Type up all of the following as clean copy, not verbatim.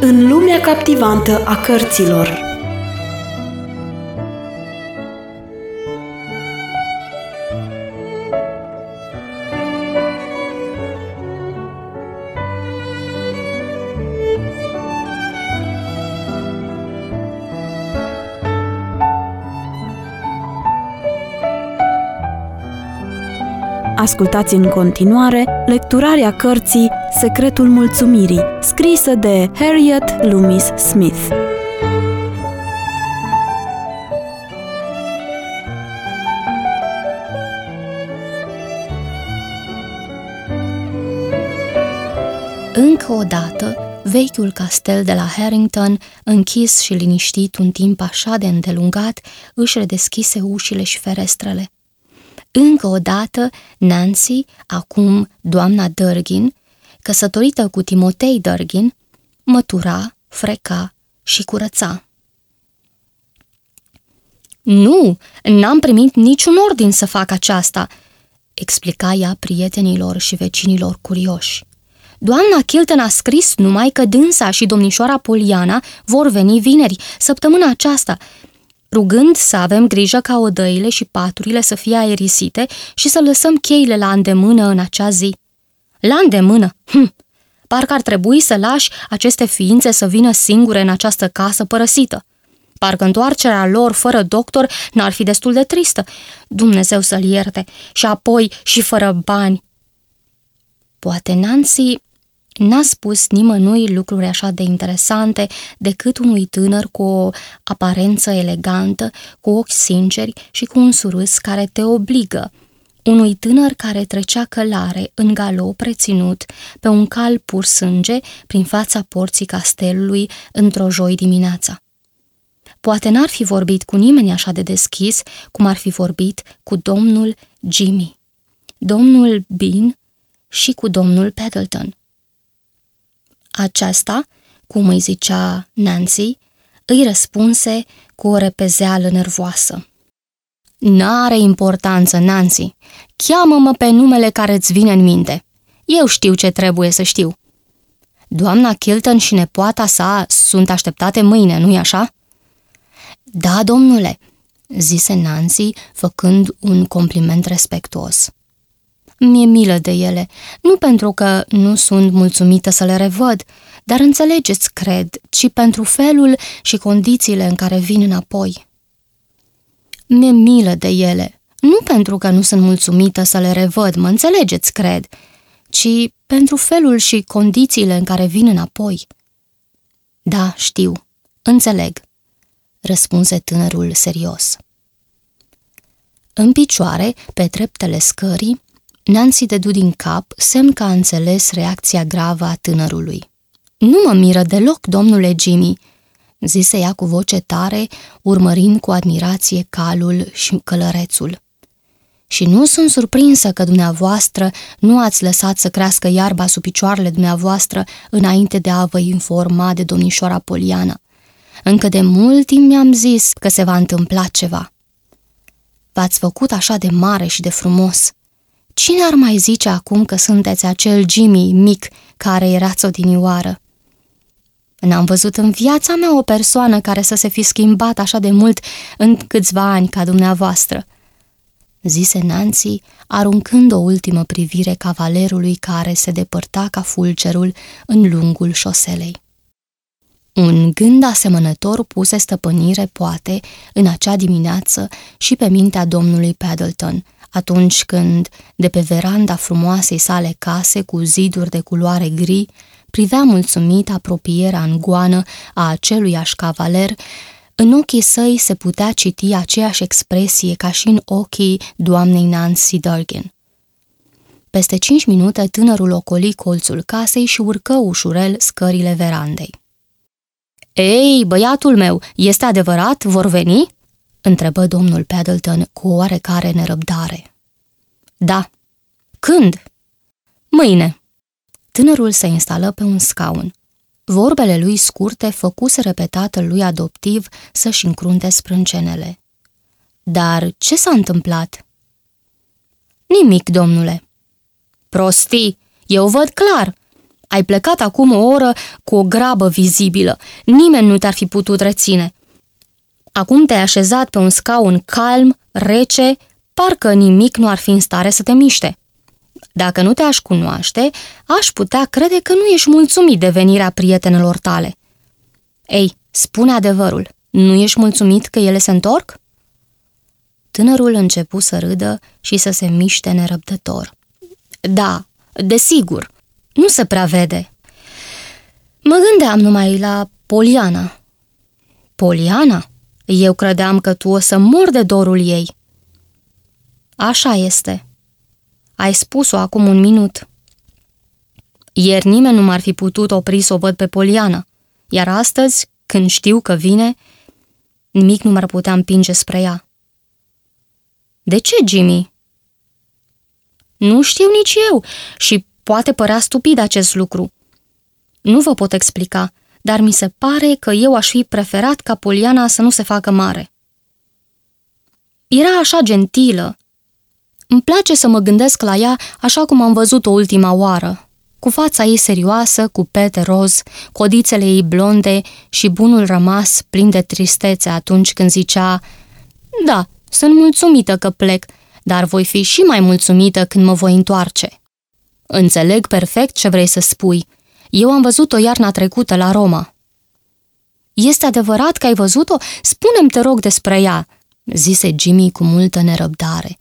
În lumea captivantă a cărților. Ascultați în continuare lecturarea cărții Secretul mulțumirii, scrisă de Harriet Lumis Smith. Încă o dată, vechiul castel de la Harrington, închis și liniștit un timp așa de îndelungat, își redeschise ușile și ferestrele. Încă o dată, Nancy, acum doamna Dărgin, căsătorită cu Timotei Dărgin, mătura, freca și curăța. Nu, n-am primit niciun ordin să fac aceasta, explica ea prietenilor și vecinilor curioși. Doamna Chilton a scris numai că dânsa și domnișoara Poliana vor veni vineri, săptămâna aceasta, rugând să avem grijă ca odăile și paturile să fie aerisite și să lăsăm cheile la îndemână în acea zi. La îndemână? Parcă ar trebui să lași aceste ființe să vină singure în această casă părăsită. Parcă întoarcerea lor fără doctor n-ar fi destul de tristă. Dumnezeu să-l ierte! Și apoi și fără bani! Poate Nancy n-a spus nimănui lucruri așa de interesante decât unui tânăr cu o aparență elegantă, cu ochi sinceri și cu un surâs care te obligă. Unui tânăr care trecea călare, în galop reținut, pe un cal pur sânge, prin fața porții castelului, într-o joi dimineața. Poate n-ar fi vorbit cu nimeni așa de deschis cum ar fi vorbit cu domnul Jimmy, domnul Bean și cu domnul Pendleton. Aceasta, cum îi zicea Nancy, îi răspunse cu o repezeală nervoasă. N-are importanță, Nancy. Cheamă-mă pe numele care îți vine în minte. Eu știu ce trebuie să știu. Doamna Chilton și nepoata sa sunt așteptate mâine, nu-i așa? Da, domnule, zise Nancy, făcând un compliment respectuos. Mi-e milă de ele, nu pentru că nu sunt mulțumită să le revăd, dar înțelegeți, cred, ci pentru felul și condițiile în care vin înapoi. Mi-e milă de ele, nu pentru că nu sunt mulțumită să le revăd, mă înțelegeți, cred, ci pentru felul și condițiile în care vin înapoi. Da, știu, înțeleg, răspunse tânărul serios. În picioare, pe treptele scării, Nancy dădu din cap, semn că a înțeles reacția gravă a tânărului. Nu mă miră deloc, domnule Jimmy, zise ea cu voce tare, urmărind cu admirație calul și călărețul. Și nu sunt surprinsă că dumneavoastră nu ați lăsat să crească iarba sub picioarele dumneavoastră înainte de a vă informa de domnișoara Poliana. Încă de mult timp mi-am zis că se va întâmpla ceva. V-ați făcut așa de mare și de frumos. Cine ar mai zice acum că sunteți acel Jimmy mic care erați odinioară? N-am văzut în viața mea o persoană care să se fi schimbat așa de mult în câțiva ani ca dumneavoastră, zise Nancy, aruncând o ultimă privire cavalerului care se depărta ca fulgerul în lungul șoselei. Un gând asemănător puse stăpânire, poate, în acea dimineață și pe mintea domnului Pendleton, atunci când, de pe veranda frumoasei sale case cu ziduri de culoare gri, privea mulțumit apropierea în goană a aceluiași cavaler, în ochii săi se putea citi aceeași expresie ca și în ochii doamnei Nancy Dărgin. Peste 5 minute tânărul ocoli colțul casei și urcă ușurel scările verandei. Ei, băiatul meu, este adevărat? Vor veni?" întrebă domnul Pendleton cu oarecare nerăbdare. Da. Când? Mâine. Tânărul se instală pe un scaun. Vorbele lui scurte făcuseră pe tatăl lui adoptiv să-și încrunte sprâncenele. Dar ce s-a întâmplat? Nimic, domnule. Prostii, eu văd clar. Ai plecat acum o oră cu o grabă vizibilă. Nimeni nu te-ar fi putut reține. Acum te-ai așezat pe un scaun calm, rece, parcă nimic nu ar fi în stare să te miște. Dacă nu te-aș cunoaște, aș putea crede că nu ești mulțumit de venirea prietenelor tale. Ei, spune adevărul, nu ești mulțumit că ele se întorc? Tânărul începu să râdă și să se miște nerăbdător. Da, desigur, nu se prea vede. Mă gândeam numai la Poliana. Poliana? Eu credeam că tu o să mor de dorul ei. Așa este. Ai spus-o acum un minut. Ieri nimeni nu m-ar fi putut opri să o văd pe Poliana, iar astăzi, când știu că vine, nimic nu m-ar putea împinge spre ea. De ce, Jimmy? Nu știu nici eu și poate părea stupid acest lucru. Nu vă pot explica, dar mi se pare că eu aș fi preferat ca Poliana să nu se facă mare. Era așa gentilă. Îmi place să mă gândesc la ea așa cum am văzut-o ultima oară, cu fața ei serioasă, cu pete roz, codițele ei blonde și bunul rămas plin de tristețe atunci când zicea: "Da, sunt mulțumită că plec, dar voi fi și mai mulțumită când mă voi întoarce." Înțeleg perfect ce vrei să spui. Eu am văzut-o iarna trecută la Roma. Este adevărat că ai văzut-o? Spune-mi, te rog, despre ea, zise Jimmy cu multă nerăbdare.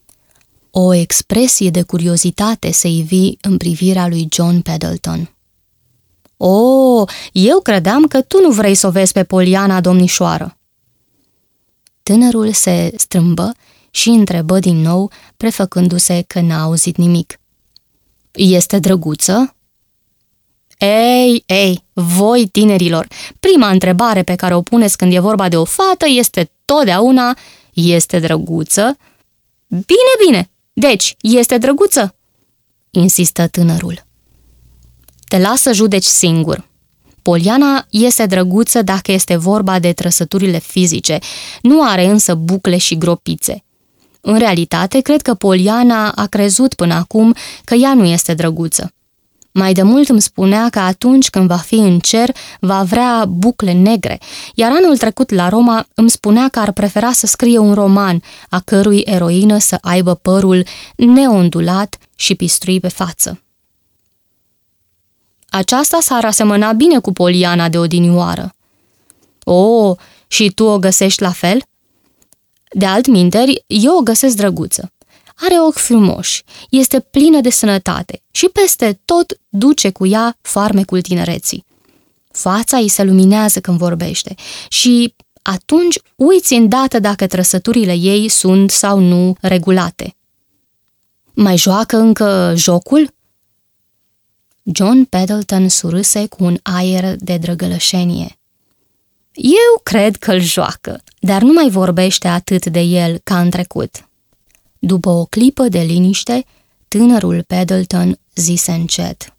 O expresie de curiozitate se ivi în privirea lui John Pendleton. Eu credeam că tu nu vrei să o vezi pe Poliana, domnișoară. Tânărul se strâmbă și întrebă din nou, prefăcându-se că n-a auzit nimic. Este drăguță? Ei, voi, tinerilor, prima întrebare pe care o puneți când e vorba de o fată este totdeauna: este drăguță? Bine, deci, este drăguță? Insistă tânărul. Te las să judeci singur. Poliana este drăguță dacă este vorba de trăsăturile fizice, nu are însă bucle și gropițe. În realitate, cred că Poliana a crezut până acum că ea nu este drăguță. Mai de mult îmi spunea că atunci când va fi în cer, va vrea bucle negre, iar anul trecut la Roma îmi spunea că ar prefera să scrie un roman, a cărui eroină să aibă părul neondulat și pistrui pe față. Aceasta s-ar asemăna bine cu Poliana de odinioară. Și tu o găsești la fel? De altminteri, eu o găsesc drăguță. Are ochi frumoși, este plină de sănătate și peste tot duce cu ea farmecul tinereții. Fața îi se luminează când vorbește și atunci uiți îndată dacă trăsăturile ei sunt sau nu regulate. Mai joacă încă jocul? John Pendleton surâse cu un aer de drăgălășenie. Eu cred că îl joacă, dar nu mai vorbește atât de el ca în trecut. După o clipă de liniște, tânărul Pendleton zise încet: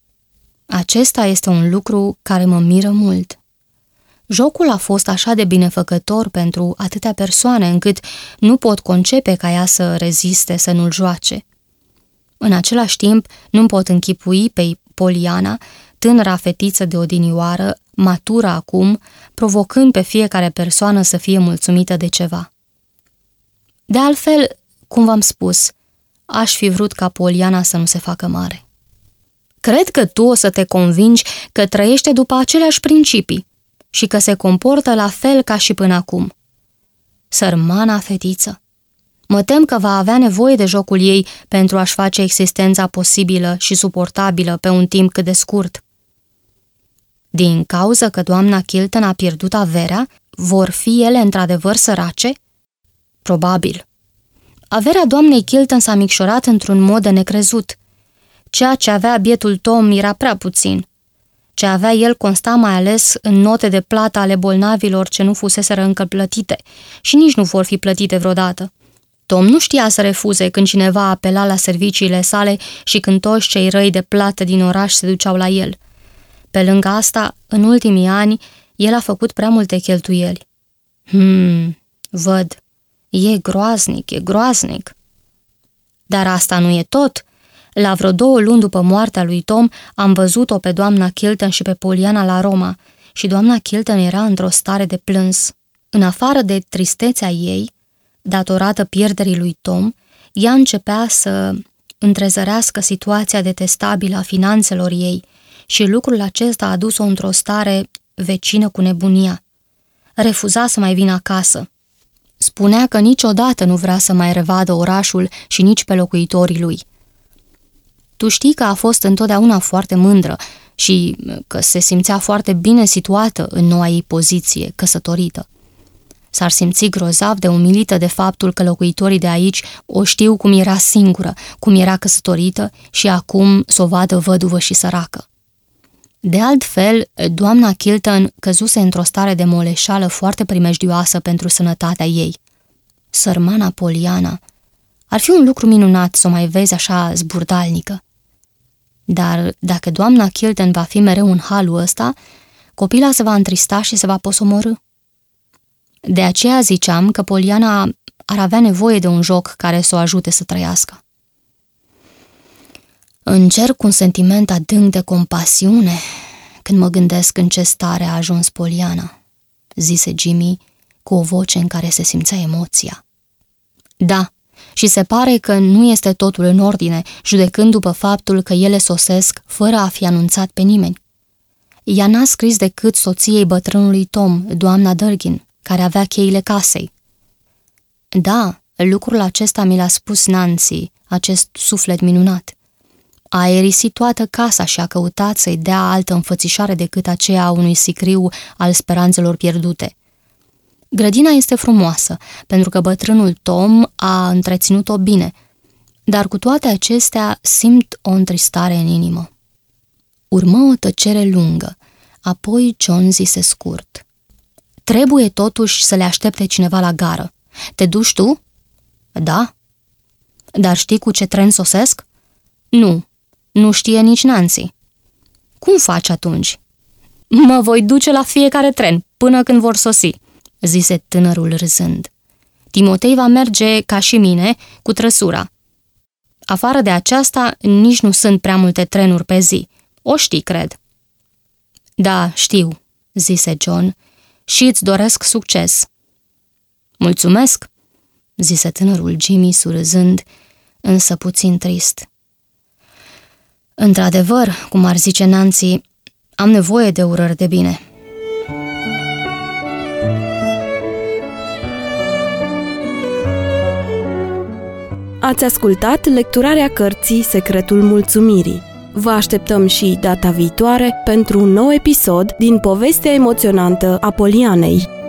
acesta este un lucru care mă miră mult. Jocul a fost așa de binefăcător pentru atâtea persoane încât nu pot concepe ca ea să reziste să nu-l joace. În același timp, nu pot închipui pe Poliana, tânăra fetiță de odinioară, matură acum, provocând pe fiecare persoană să fie mulțumită de ceva. De altfel, cum v-am spus, aș fi vrut ca Poliana să nu se facă mare. Cred că tu o să te convingi că trăiește după aceleași principii și că se comportă la fel ca și până acum. Sărmana fetiță! Mă tem că va avea nevoie de jocul ei pentru a-și face existența posibilă și suportabilă pe un timp cât de scurt. Din cauza că doamna Chilton a pierdut averea, vor fi ele într-adevăr sărace? Probabil. Averea doamnei Chilton s-a micșorat într-un mod de necrezut. Ceea ce avea bietul Tom era prea puțin. Ce avea el consta mai ales în note de plată ale bolnavilor ce nu fuseseră încă plătite și nici nu vor fi plătite vreodată. Tom nu știa să refuze când cineva apela la serviciile sale și când toți cei răi de plată din oraș se duceau la el. Pe lângă asta, în ultimii ani, el a făcut prea multe cheltuieli. Văd. E groaznic. Dar asta nu e tot. La vreo 2 luni după moartea lui Tom, am văzut-o pe doamna Chilton și pe Poliana la Roma și doamna Chilton era într-o stare de plâns. În afară de tristețea ei, datorată pierderii lui Tom, ea începea să întrezărească situația detestabilă a finanțelor ei și lucrul acesta a dus-o într-o stare vecină cu nebunia. Refuza să mai vină acasă. Spunea că niciodată nu vrea să mai revadă orașul și nici pe locuitorii lui. Tu știi că a fost întotdeauna foarte mândră și că se simțea foarte bine situată în noua ei poziție, căsătorită. S-ar simți grozav de umilită de faptul că locuitorii de aici o știu cum era singură, cum era căsătorită și acum s-o vadă văduvă și săracă. De altfel, doamna Chilton căzuse într-o stare de moleșeală foarte primejdioasă pentru sănătatea ei. Sărmana Poliana, ar fi un lucru minunat să o mai vezi așa zburdalnică. Dar dacă doamna Chilton va fi mereu în halul ăsta, copila se va întrista și se va posomorâ. De aceea ziceam că Poliana ar avea nevoie de un joc care să o ajute să trăiască. Încerc un sentiment adânc de compasiune când mă gândesc în ce stare a ajuns Poliana, zise Jimmy cu o voce în care se simțea emoția. Da, și se pare că nu este totul în ordine, judecând după faptul că ele sosesc fără a fi anunțat pe nimeni. Ea n-a scris decât soției bătrânului Tom, doamna Dărgin, care avea cheile casei. Da, lucrul acesta mi l-a spus Nancy, acest suflet minunat. A aerisit toată casa și a căutat să-i dea altă înfățișare decât aceea a unui sicriu al speranțelor pierdute. Grădina este frumoasă, pentru că bătrânul Tom a întreținut-o bine, dar cu toate acestea simt o întristare în inimă. Urmă o tăcere lungă, apoi John zise scurt. Trebuie totuși să le aștepte cineva la gară. Te duci tu? Da. Dar știi cu ce tren sosesc? Nu. Nu știe nici Nancy. Cum faci atunci? Mă voi duce la fiecare tren, până când vor sosi, zise tânărul râzând. Timotei va merge, ca și mine, cu trăsura. Afară de aceasta, nici nu sunt prea multe trenuri pe zi. O știi, cred. Da, știu, zise John, și îți doresc succes. Mulțumesc, zise tânărul Jimmy surâzând, însă puțin trist. Într-adevăr, cum ar zice Nancy, am nevoie de urări de bine. Ați ascultat lecturarea cărții Secretul mulțumirii. Vă așteptăm și data viitoare pentru un nou episod din povestea emoționantă a Polianei.